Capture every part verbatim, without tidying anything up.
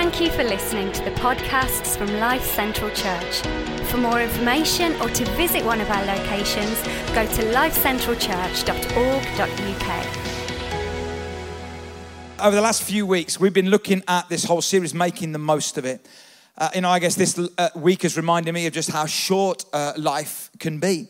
Thank you for listening to the podcasts from Life Central Church. For more information or to visit one of our locations, go to life central church dot org dot u k. Over the last few weeks, we've been looking at this whole series, making the most of it. Uh, you know, I guess this uh, week has reminded me of just how short uh, life can be.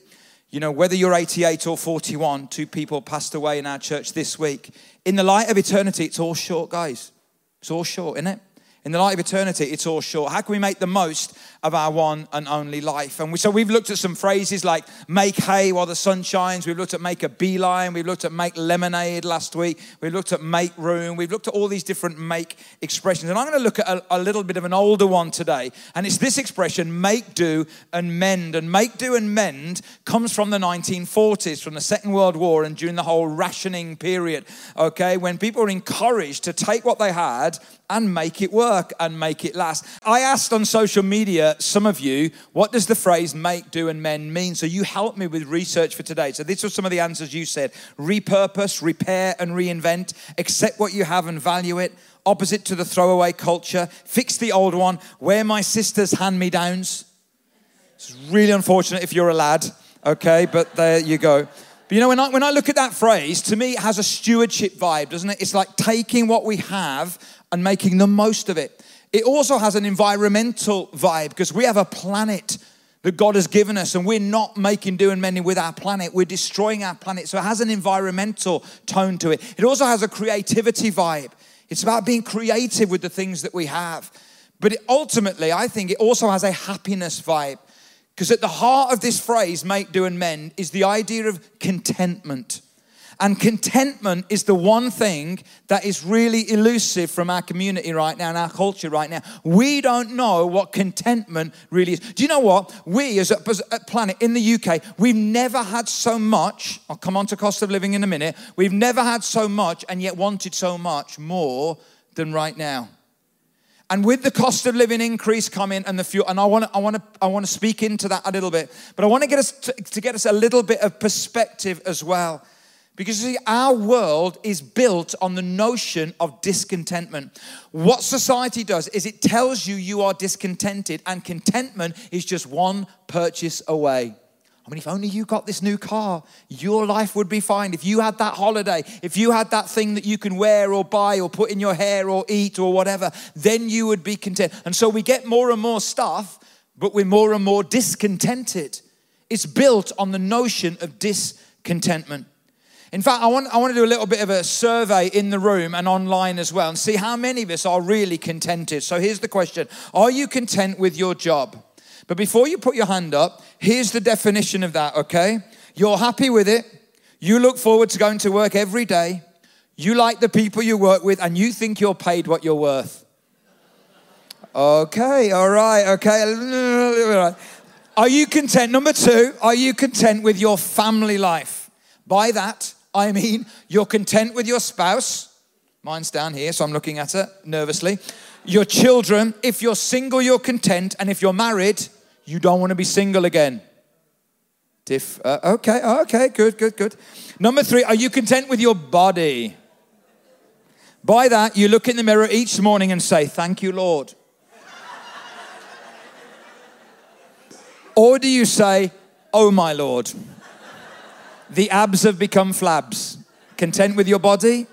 You know, whether you're eighty-eight or forty-one, two people passed away in our church this week. In the light of eternity, it's all short, guys. It's all short, isn't it? In the light of eternity, it's all short. How can we make the most of our one and only life? And we, so we've looked at some phrases like make hay while the sun shines. We've looked at make a beeline. We've looked at make lemonade last week. We've looked at make room. We've looked at all these different make expressions. And I'm going to look at a, a little bit of an older one today. And it's this expression, make, do, and mend. And make, do, and mend comes from the nineteen forties, from the Second World War and during the whole rationing period, okay, when people were encouraged to take what they had and make it work and make it last. I asked on social media, some of you, what does the phrase make, do, and mend mean? So you helped me with research for today. So these were some of the answers you said. Repurpose, repair, and reinvent. Accept what you have and value it. Opposite to the throwaway culture. Fix the old one. Wear my sister's hand-me-downs. It's really unfortunate if you're a lad, okay? But there you go. But you know, when I, when I look at that phrase, to me, it has a stewardship vibe, doesn't it? It's like taking what we have and making the most of it. It also has an environmental vibe because we have a planet that God has given us and we're not making, doing, mending with our planet. We're destroying our planet. So it has an environmental tone to it. It also has a creativity vibe. It's about being creative with the things that we have. But it, ultimately, I think it also has a happiness vibe because at the heart of this phrase, make, do, and mend, is the idea of contentment. And contentment is the one thing that is really elusive from our community right now and our culture right now. We don't know what contentment really is. Do you know what? We as a, as a planet in the U K, we've never had so much. I'll come on to cost of living in a minute. We've never had so much and yet wanted so much more than right now. And with the cost of living increase coming and the fuel, and I want to, I want to, I want to speak into that a little bit, but I want to get us to, to get us a little bit of perspective as well. Because you see, our world is built on the notion of discontentment. What society does is it tells you you are discontented, and contentment is just one purchase away. I mean, if only you got this new car, your life would be fine. If you had that holiday, if you had that thing that you can wear or buy or put in your hair or eat or whatever, then you would be content. And so we get more and more stuff, but we're more and more discontented. It's built on the notion of discontentment. In fact, I want, I want to do a little bit of a survey in the room and online as well and see how many of us are really contented. So here's the question. Are you content with your job? But before you put your hand up, here's the definition of that, okay? You're happy with it. You look forward to going to work every day. You like the people you work with and you think you're paid what you're worth. Okay, all right, okay. Are you content? Number two, are you content with your family life? By that, I mean, you're content with your spouse. Mine's down here, so I'm looking at her nervously. Your children, if you're single, you're content. And if you're married, you don't want to be single again. Diff, uh, okay, okay, good, good, good. Number three, are you content with your body? By that, you look in the mirror each morning and say, thank you, Lord. Or do you say, oh, my Lord, the abs have become flabs. Content with your body?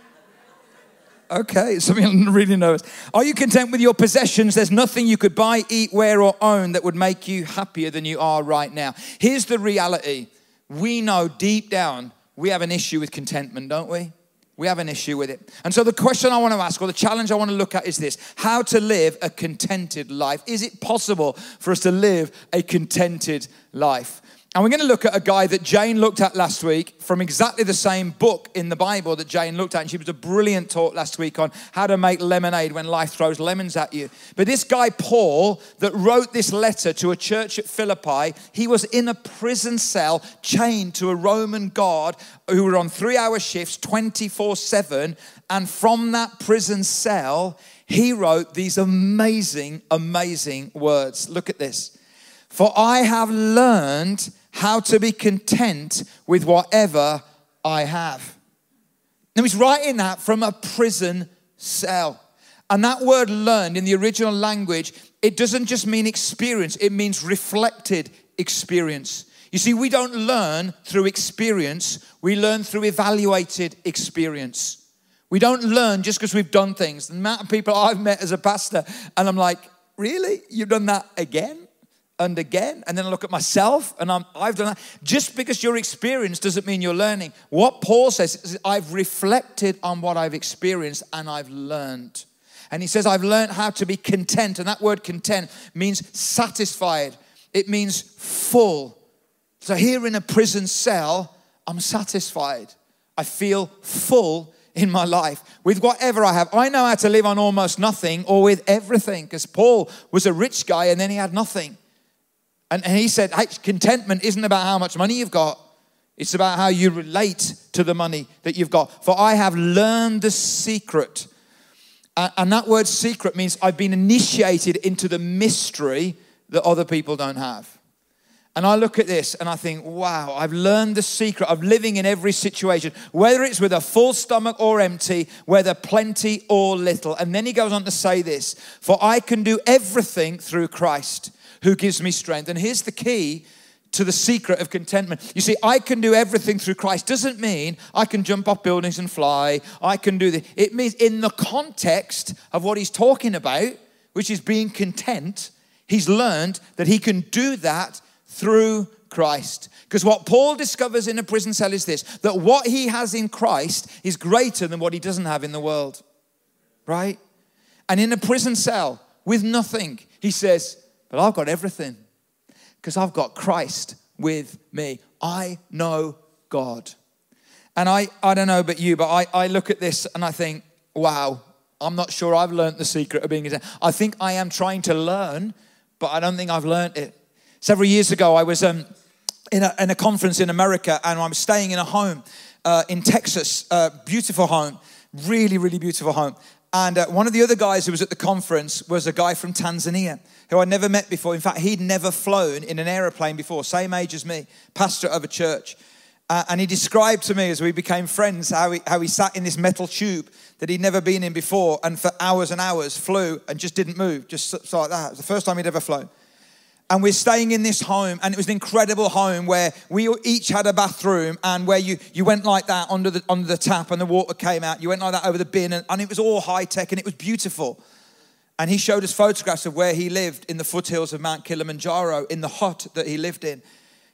Okay, something I'm really nervous. Are you content with your possessions? There's nothing you could buy, eat, wear, or own that would make you happier than you are right now. Here's the reality. We know deep down we have an issue with contentment, don't we? We have an issue with it. And so the question I want to ask, or the challenge I want to look at is this. How to live a contented life. Is it possible for us to live a contented life? And we're going to look at a guy that Jane looked at last week from exactly the same book in the Bible that Jane looked at. And she was a brilliant talk last week on how to make lemonade when life throws lemons at you. But this guy, Paul, that wrote this letter to a church at Philippi, he was in a prison cell chained to a Roman guard who were on three-hour shifts, twenty-four seven. And from that prison cell, he wrote these amazing, amazing words. Look at this. For I have learned how to be content with whatever I have. Now he's writing that from a prison cell. And that word learned in the original language, it doesn't just mean experience. It means reflected experience. You see, we don't learn through experience. We learn through evaluated experience. We don't learn just because we've done things. The amount of people I've met as a pastor, and I'm like, really? You've done that again and again? And then I look at myself, and I'm, I've done that. Just because you're experienced doesn't mean you're learning. What Paul says is, I've reflected on what I've experienced, and I've learned. And he says, I've learned how to be content. And that word content means satisfied. It means full. So here in a prison cell, I'm satisfied. I feel full in my life with whatever I have. I know how to live on almost nothing or with everything, because Paul was a rich guy and then he had nothing. And, and he said, hey, contentment isn't about how much money you've got. It's about how you relate to the money that you've got. For I have learned the secret. And that word secret means I've been initiated into the mystery that other people don't have. And I look at this and I think, wow, I've learned the secret of living in every situation, whether it's with a full stomach or empty, whether plenty or little. And then he goes on to say this, for I can do everything through Christ who gives me strength. And here's the key to the secret of contentment. You see, I can do everything through Christ doesn't mean I can jump off buildings and fly. I can do this. It means in the context of what he's talking about, which is being content, he's learned that he can do that through Christ. Because what Paul discovers in a prison cell is this, that what he has in Christ is greater than what he doesn't have in the world, right? And in a prison cell with nothing, he says, but I've got everything. Because I've got Christ with me. I know God. And I, I don't know about you, but I, I look at this and I think, wow, I'm not sure I've learned the secret of being content. I think I am trying to learn, but I don't think I've learned it. Several years ago, I was um, in, a, in a conference in America, and I was staying in a home uh, in Texas, uh, beautiful home, really, really beautiful home. And uh, one of the other guys who was at the conference was a guy from Tanzania who I'd never met before. In fact, he'd never flown in an aeroplane before, same age as me, pastor of a church. Uh, and he described to me as we became friends how he, how he sat in this metal tube that he'd never been in before and for hours and hours flew and just didn't move, just so like that. It was the first time he'd ever flown. And we're staying in this home, and it was an incredible home where we each had a bathroom, and where you, you went like that under the under the tap and the water came out. You went like that over the bin, and, and it was all high-tech, and it was beautiful. And he showed us photographs of where he lived in the foothills of Mount Kilimanjaro in the hut that he lived in.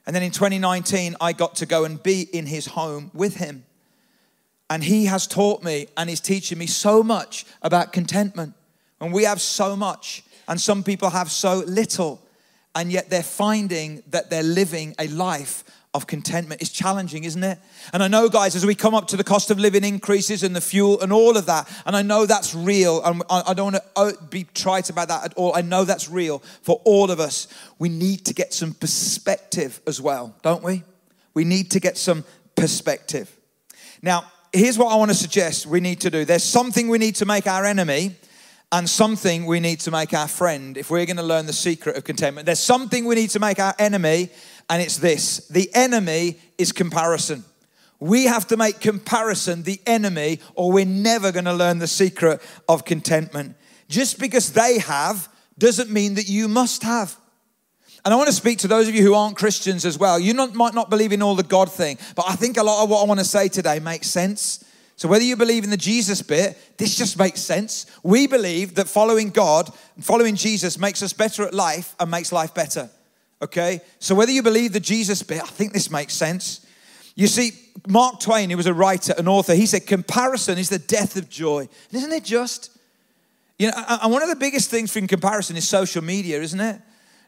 And then in twenty nineteen, I got to go and be in his home with him. And he has taught me and is teaching me so much about contentment. And we have so much, and some people have so little. And yet they're finding that they're living a life of contentment. It's challenging, isn't it? And I know, guys, as we come up to the cost of living increases and the fuel and all of that, and I know that's real, and I don't want to be trite about that at all. I know that's real for all of us. We need to get some perspective as well, don't we? We need to get some perspective. Now, here's what I want to suggest we need to do. There's something we need to make our enemy, and something we need to make our friend if we're going to learn the secret of contentment. There's something we need to make our enemy, and it's this. The enemy is comparison. We have to make comparison the enemy, or we're never going to learn the secret of contentment. Just because they have doesn't mean that you must have. And I want to speak to those of you who aren't Christians as well. You not, might not believe in all the God thing, but I think a lot of what I want to say today makes sense. So whether you believe in the Jesus bit, this just makes sense. We believe that following God, following Jesus makes us better at life and makes life better, okay? So whether you believe the Jesus bit, I think this makes sense. You see, Mark Twain, who was a writer, an author, he said, comparison is the death of joy. And isn't it just? You know, and one of the biggest things from comparison is social media, isn't it?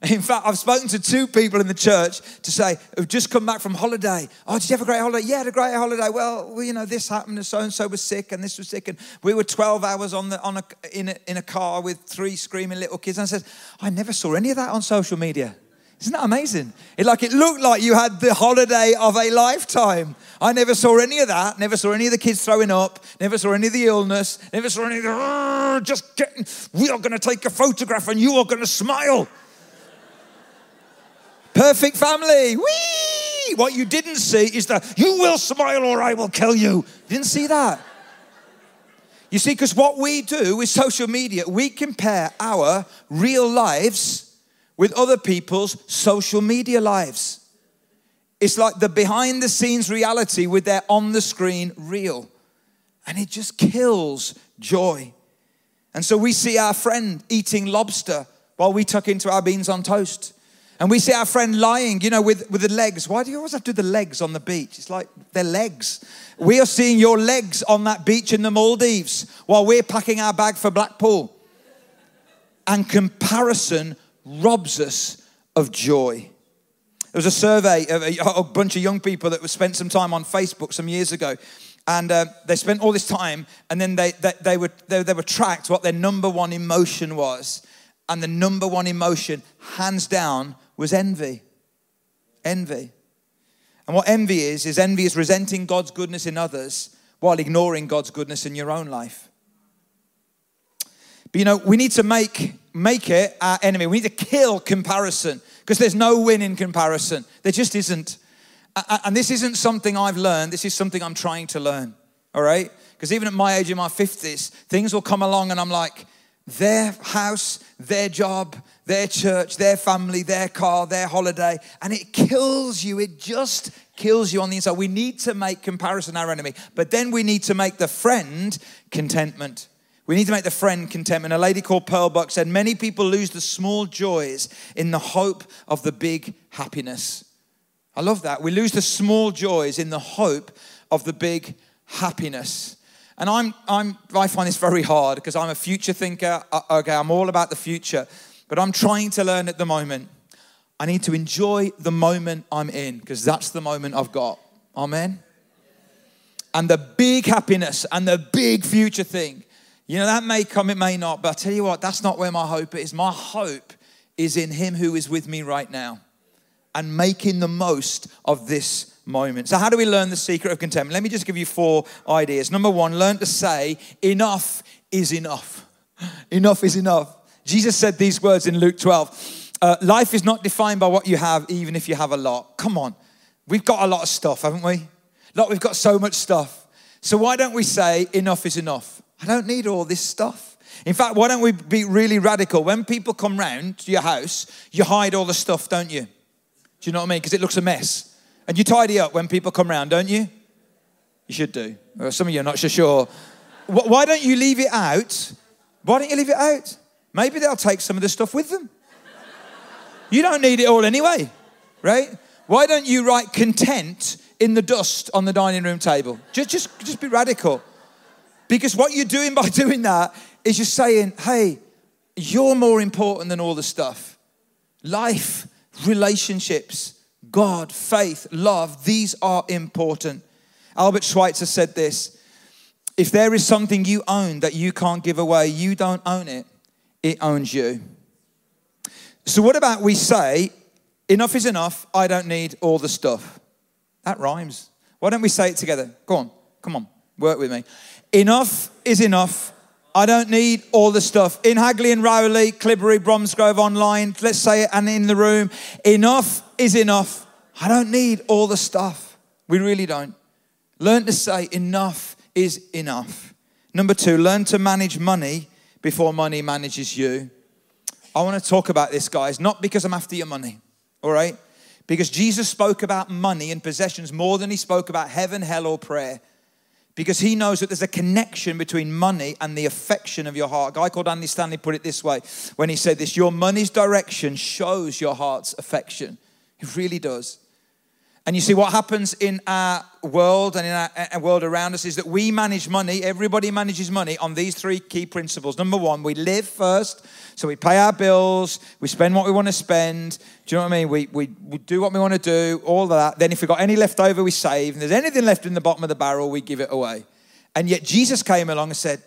In fact, I've spoken to two people in the church to say, who've just come back from holiday. Oh, did you have a great holiday? Yeah, I had a great holiday. Well, well, you know, this happened and so-and-so was sick and this was sick. And we were twelve hours on the on a, in, a, in a car with three screaming little kids. And I said, I never saw any of that on social media. Isn't that amazing? It, like, it looked like you had the holiday of a lifetime. I never saw any of that. Never saw any of the kids throwing up. Never saw any of the illness. Never saw any of the, just getting, we are going to take a photograph and you are going to smile. Perfect family. Whee! What you didn't see is that you will smile or I will kill you. Didn't see that. You see, because what we do with social media, we compare our real lives with other people's social media lives. It's like the behind-the-scenes reality with their on-the-screen reel. And it just kills joy. And so we see our friend eating lobster while we tuck into our beans on toast. And we see our friend lying, you know, with, with the legs. Why do you always have to do the legs on the beach? It's like their legs. We are seeing your legs on that beach in the Maldives while we're packing our bag for Blackpool. And comparison robs us of joy. There was a survey of a, a bunch of young people that spent some time on Facebook some years ago. And uh, they spent all this time, and then they they, they were they, they were tracked what their number one emotion was. And the number one emotion, hands down, was envy. Envy. And what envy is, is envy is resenting God's goodness in others while ignoring God's goodness in your own life. But, you know, we need to make, make it our enemy. We need to kill comparison because there's no win in comparison. There just isn't. And this isn't something I've learned. This is something I'm trying to learn, all right? Because even at my age, in my fifties, things will come along and I'm like, their house, their job, their church, their family, their car, their holiday. And it kills you. It just kills you on the inside. We need to make comparison our enemy. But then we need to make the friend contentment. We need to make the friend contentment. A lady called Pearl Buck said, many people lose the small joys in the hope of the big happiness. I love that. We lose the small joys in the hope of the big happiness. And I'm, I'm, I find this very hard because I'm a future thinker. Okay, I'm all about the future. But I'm trying to learn at the moment. I need to enjoy the moment I'm in because that's the moment I've got. Amen? And the big happiness and the big future thing, you know, that may come, it may not. But I tell you what, that's not where my hope is. My hope is in Him who is with me right now and making the most of this moment. So how do we learn the secret of contentment? Let me just give you four ideas. Number one, learn to say, enough is enough. Enough is enough. Jesus said these words in Luke twelve. Uh, Life is not defined by what you have, even if you have a lot. Come on. We've got a lot of stuff, haven't we? Look, we've got so much stuff. So why don't we say, enough is enough? I don't need all this stuff. In fact, why don't we be really radical? When people come round to your house, you hide all the stuff, don't you? Do you know what I mean? Because it looks a mess. And you tidy up when people come round, don't you? You should do. Or some of you are not so sure. Why don't you leave it out? Why don't you leave it out? Maybe they'll take some of the stuff with them. You don't need it all anyway, right? Why don't you write content in the dust on the dining room table? Just, just, just be radical. Because what you're doing by doing that is you're saying, hey, you're more important than all the stuff. Life, relationships, God, faith, love, these are important. Albert Schweitzer said this, if there is something you own that you can't give away, you don't own it, it owns you. So what about we say, enough is enough, I don't need all the stuff. That rhymes. Why don't we say it together? Go on, come on, work with me. Enough is enough, I don't need all the stuff. In Hagley and Rowley, Clibberry, Bromsgrove, online, let's say it, and in the room, enough is enough. I don't need all the stuff. We really don't. Learn to say enough is enough. Number two, learn to manage money before money manages you. I want to talk about this, guys, not because I'm after your money, all right? Because Jesus spoke about money and possessions more than He spoke about heaven, hell, or prayer. Because He knows that there's a connection between money and the affection of your heart. A guy called Andy Stanley put it this way when he said this, your money's direction shows your heart's affection. It really does. And you see what happens in our world and in our, our world around us is that we manage money, everybody manages money on these three key principles. Number one, we live first, so we pay our bills, we spend what we want to spend, do you know what I mean? We, we, we do what we want to do, all of that. Then if we've got any left over, we save. And if there's anything left in the bottom of the barrel, we give it away. And yet Jesus came along and said,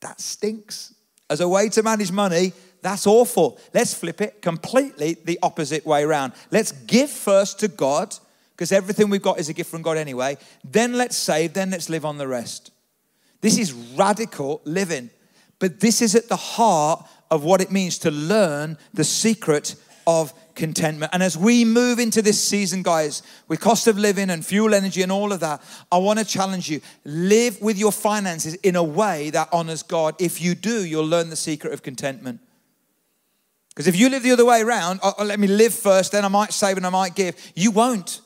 that stinks. As a way to manage money, that's awful. Let's flip it completely the opposite way around. Let's give first to God, because everything we've got is a gift from God anyway. Then let's save, then let's live on the rest. This is radical living. But this is at the heart of what it means to learn the secret of contentment. And as we move into this season, guys, with cost of living and fuel, energy and all of that, I want to challenge you. Live with your finances in a way that honors God. If you do, you'll learn the secret of contentment. Because if you live the other way around, oh, let me live first, then I might save and I might give, you won't.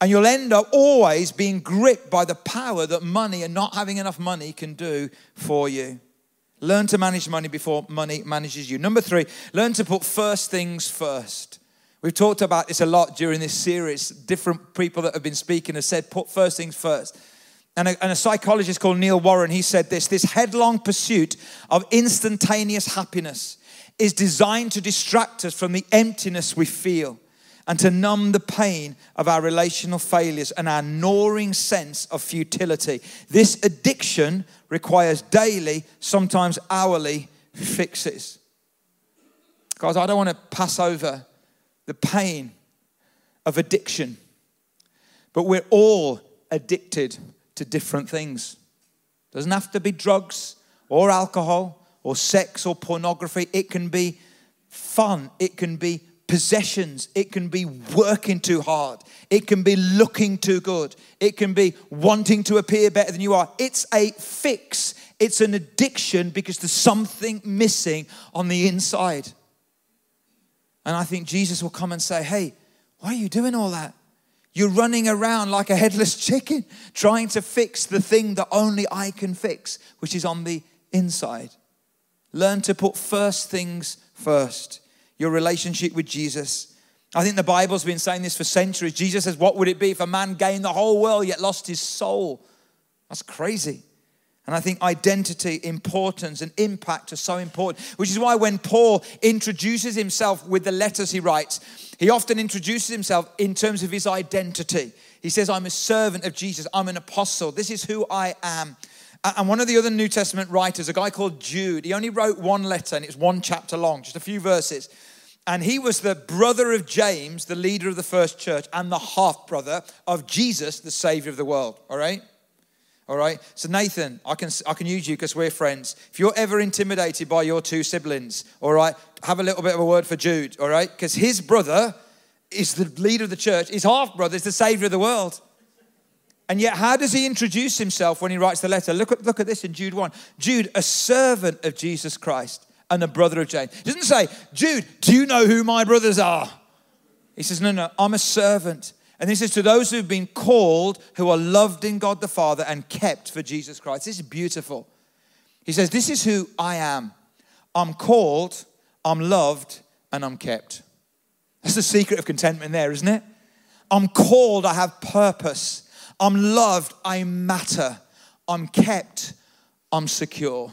And you'll end up always being gripped by the power that money and not having enough money can do for you. Learn to manage money before money manages you. Number three, learn to put first things first. We've talked about this a lot during this series. Different people that have been speaking have said, put first things first. And a, and a psychologist called Neil Warren, he said this, this headlong pursuit of instantaneous happiness is designed to distract us from the emptiness we feel and to numb the pain of our relational failures and our gnawing sense of futility. This addiction requires daily, sometimes hourly, fixes. Guys, I don't want to pass over the pain of addiction, but we're all addicted to different things. Doesn't have to be drugs or alcohol or sex or pornography. It can be fun. It can be possessions. It can be working too hard. It can be looking too good. It can be wanting to appear better than you are. It's a fix. It's an addiction because there's something missing on the inside. And I think Jesus will come and say, hey, why are you doing all that? You're running around like a headless chicken trying to fix the thing that only I can fix, which is on the inside. Learn to put first things first. Your relationship with Jesus. I think the Bible's been saying this for centuries. Jesus says, what would it be if a man gained the whole world yet lost his soul? That's crazy. And I think identity, importance, and impact are so important, which is why when Paul introduces himself with the letters he writes, he often introduces himself in terms of his identity. He says, I'm a servant of Jesus. I'm an apostle. This is who I am. And one of the other New Testament writers, a guy called Jude, he only wrote one letter and it's one chapter long, just a few verses. And he was the brother of James, the leader of the first church, and the half-brother of Jesus, the Savior of the world, all right? All right? So Nathan, I can I can use you because we're friends. If you're ever intimidated by your two siblings, all right, have a little bit of a word for Jude, all right? Because his brother is the leader of the church. His half-brother is the Savior of the world. And yet, how does he introduce himself when he writes the letter? Look at, look at this in Jude one. Jude, a servant of Jesus Christ and a brother of James. He doesn't say, Jude, do you know who my brothers are? He says, no, no, I'm a servant. And this is to those who've been called, who are loved in God the Father and kept for Jesus Christ. This is beautiful. He says, this is who I am. I'm called, I'm loved, and I'm kept. That's the secret of contentment there, isn't it? I'm called, I have purpose. I'm loved, I matter, I'm kept, I'm secure.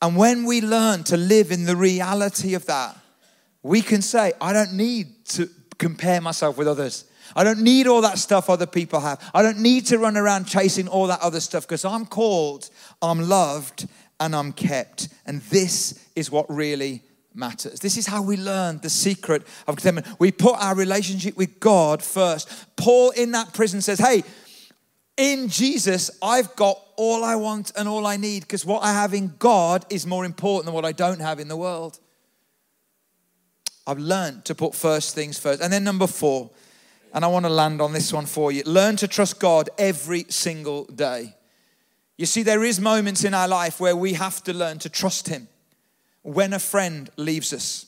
And when we learn to live in the reality of that, we can say, I don't need to compare myself with others. I don't need all that stuff other people have. I don't need to run around chasing all that other stuff because I'm called, I'm loved, and I'm kept. And this is what really matters. This is how we learn the secret of contentment. We put our relationship with God first. Paul in that prison says, hey, in Jesus, I've got all I want and all I need because what I have in God is more important than what I don't have in the world. I've learned to put first things first. And then number four, and I want to land on this one for you. Learn to trust God every single day. You see, there is moments in our life where we have to learn to trust him. When a friend leaves us,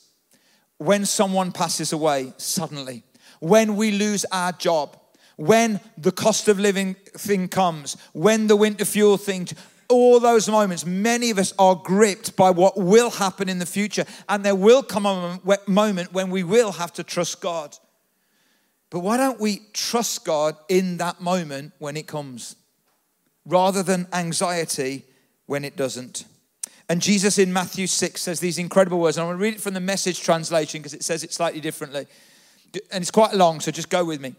when someone passes away suddenly, when we lose our job, when the cost of living thing comes, when the winter fuel thing, all those moments, many of us are gripped by what will happen in the future. And there will come a moment when we will have to trust God. But why don't we trust God in that moment when it comes, rather than anxiety when it doesn't? And Jesus in Matthew six says these incredible words. And I'm going to read it from the Message translation because it says it slightly differently. And it's quite long, so just go with me.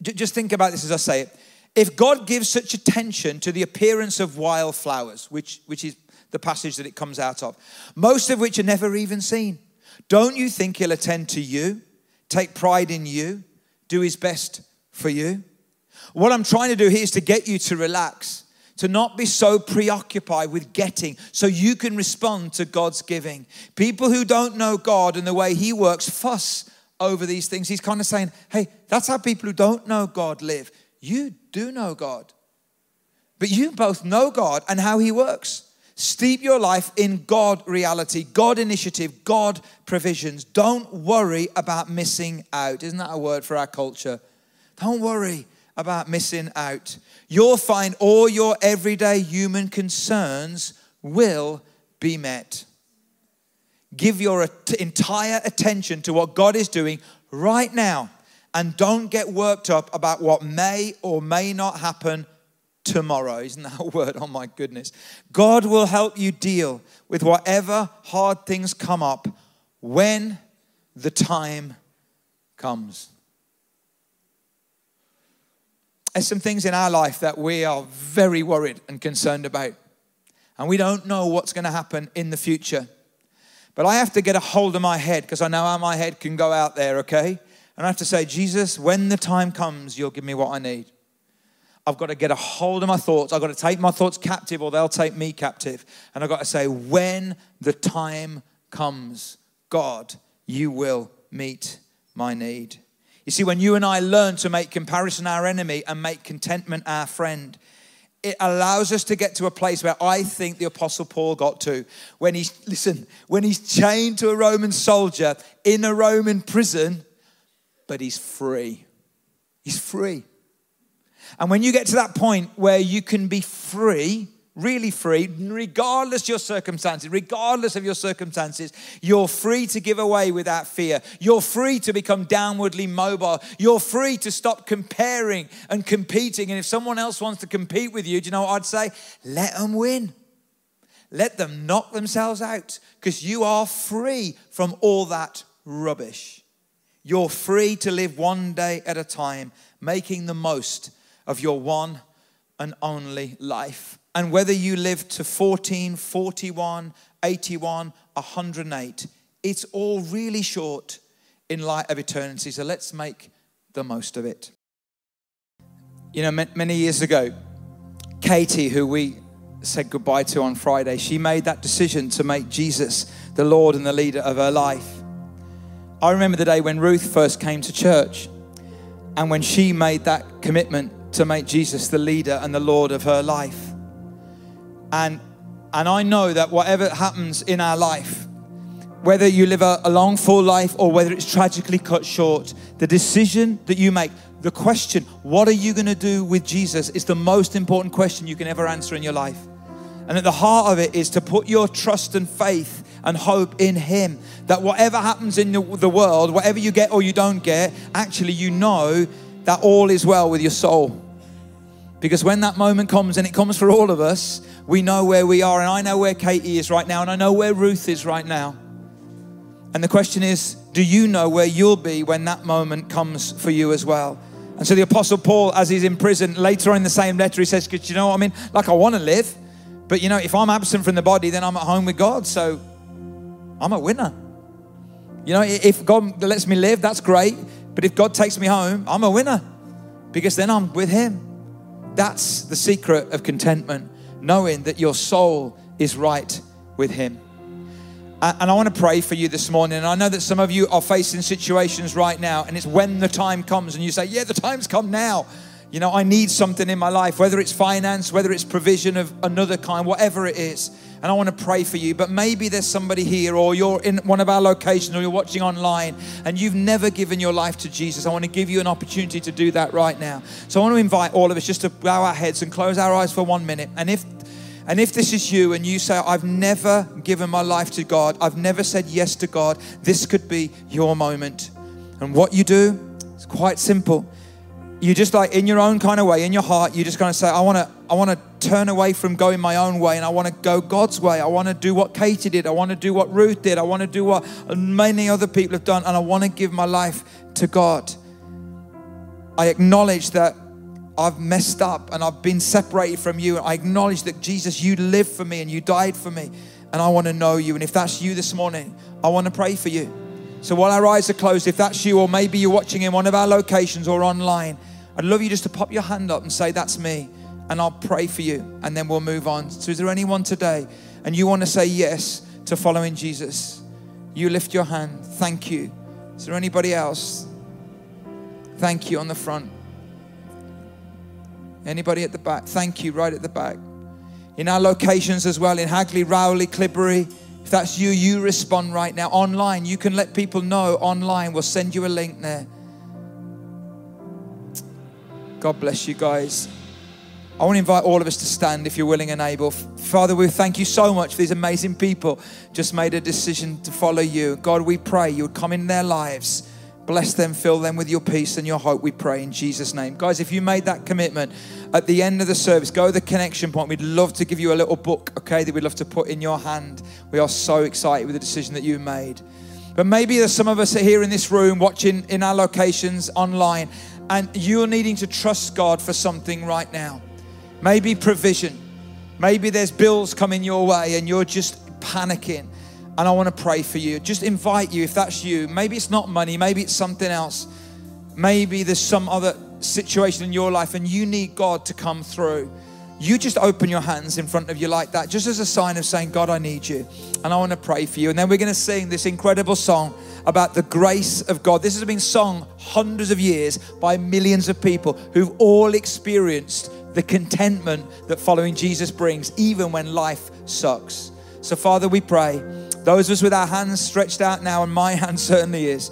Just think about this as I say it. If God gives such attention to the appearance of wildflowers, which, which is the passage that it comes out of, most of which are never even seen, don't you think he'll attend to you, take pride in you, do his best for you? What I'm trying to do here is to get you to relax, to not be so preoccupied with getting so you can respond to God's giving. People who don't know God and the way he works fuss over these things. He's kind of saying, hey, that's how people who don't know God live. You do know God, but you both know God and how he works. Steep your life in God reality, God initiative, God provisions. Don't worry about missing out. Isn't that a word for our culture? Don't worry about missing out. You'll find all your everyday human concerns will be met. Give your entire attention to what God is doing right now, and don't get worked up about what may or may not happen tomorrow. Isn't that a word? Oh my goodness. God will help you deal with whatever hard things come up when the time comes. There's some things in our life that we are very worried and concerned about, and we don't know what's going to happen in the future. But I have to get a hold of my head, because I know how my head can go out there, okay? And I have to say, Jesus, when the time comes, you'll give me what I need. I've got to get a hold of my thoughts. I've got to take my thoughts captive, or they'll take me captive. And I've got to say, when the time comes, God, you will meet my need. You see, when you and I learn to make comparison our enemy and make contentment our friend, it allows us to get to a place where I think the Apostle Paul got to. When he's, listen, when he's chained to a Roman soldier in a Roman prison, but he's free. He's free. And when you get to that point where you can be free, really free, regardless of your circumstances, regardless of your circumstances, you're free to give away without fear. You're free to become downwardly mobile. You're free to stop comparing and competing. And if someone else wants to compete with you, do you know what I'd say? Let them win. Let them knock themselves out, because you are free from all that rubbish. You're free to live one day at a time, making the most of your one and only life. And whether you live to fourteen, forty-one, eighty-one, one hundred eight, it's all really short in light of eternity. So let's make the most of it. You know, many years ago, Katie, who we said goodbye to on Friday, she made that decision to make Jesus the Lord and the leader of her life. I remember the day when Ruth first came to church, and when she made that commitment to make Jesus the leader and the Lord of her life. And and I know that whatever happens in our life, whether you live a, a long, full life or whether it's tragically cut short, the decision that you make, the question, what are you going to do with Jesus, is the most important question you can ever answer in your life. And at the heart of it is to put your trust and faith and hope in him, that whatever happens in the, the world, whatever you get or you don't get, actually you know that all is well with your soul. Because when that moment comes, and it comes for all of us, we know where we are. And I know where Katie is right now, and I know where Ruth is right now. And the question is, do you know where you'll be when that moment comes for you as well? And so the Apostle Paul, as he's in prison, later on in the same letter, he says, because you know what I mean? Like, I want to live, but you know, if I'm absent from the body, then I'm at home with God. So I'm a winner. You know, if God lets me live, that's great. But if God takes me home, I'm a winner, because then I'm with him. That's the secret of contentment, knowing that your soul is right with him. And I want to pray for you this morning. And I know that some of you are facing situations right now, and it's when the time comes, and you say, yeah, the time's come now. You know, I need something in my life, whether it's finance, whether it's provision of another kind, whatever it is. And I want to pray for you. But maybe there's somebody here, or you're in one of our locations, or you're watching online, and you've never given your life to Jesus. I want to give you an opportunity to do that right now. So I want to invite all of us just to bow our heads and close our eyes for one minute. And if And if this is you, and you say, I've never given my life to God, I've never said yes to God, this could be your moment. And what you do is quite simple. You just, like, in your own kind of way, in your heart, you just kind of say, I want to I want to turn away from going my own way, and I want to go God's way. I want to do what Katie did. I want to do what Ruth did. I want to do what many other people have done, and I want to give my life to God. I acknowledge that I've messed up, and I've been separated from you. I acknowledge that, Jesus, you lived for me and you died for me, and I want to know you. And if that's you this morning, I want to pray for you. So while our eyes are closed, if that's you, or maybe you're watching in one of our locations or online, I'd love you just to pop your hand up and say, that's me. and I'll pray for you, and then we'll move on. So is there anyone today, and you want to say yes to following Jesus? You lift your hand. Thank you. Is there anybody else? Thank you on the front. Anybody at the back? Thank you right at the back. In our locations as well, in Hagley, Rowley, Clibbury, if that's you, you respond right now. Online, you can let people know online. We'll send you a link there. God bless you guys. I want to invite all of us to stand if you're willing and able. Father, we thank you so much for these amazing people just made a decision to follow you. God, we pray you would come in their lives. Bless them, fill them with your peace and your hope, we pray in Jesus' name. Guys, if you made that commitment, at the end of the service, go to the connection point. We'd love to give you a little book, okay, that we'd love to put in your hand. We are so excited with the decision that you made. But maybe there's some of us here in this room, watching in our locations, online, and you're needing to trust God for something right now. Maybe provision. Maybe there's bills coming your way and you're just panicking. And I want to pray for you. Just invite you, if that's you. Maybe it's not money. Maybe it's something else. Maybe there's some other situation in your life and you need God to come through. You just open your hands in front of you like that, just as a sign of saying, God, I need you. And I want to pray for you. And then we're going to sing this incredible song about the grace of God. This has been sung hundreds of years by millions of people who've all experienced the contentment that following Jesus brings, even when life sucks. So, Father, we pray. Those of us with our hands stretched out now, and my hand certainly is,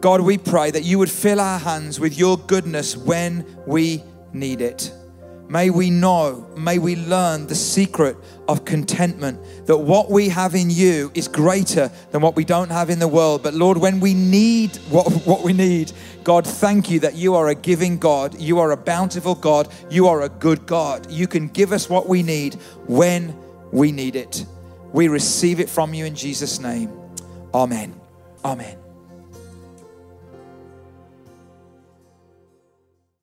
God, we pray that you would fill our hands with your goodness when we need it. May we know, may we learn the secret of contentment, that what we have in you is greater than what we don't have in the world. But Lord, when we need what, what we need, God, thank you that you are a giving God. You are a bountiful God. You are a good God. You can give us what we need when we need it. We receive it from you in Jesus' name. Amen. Amen.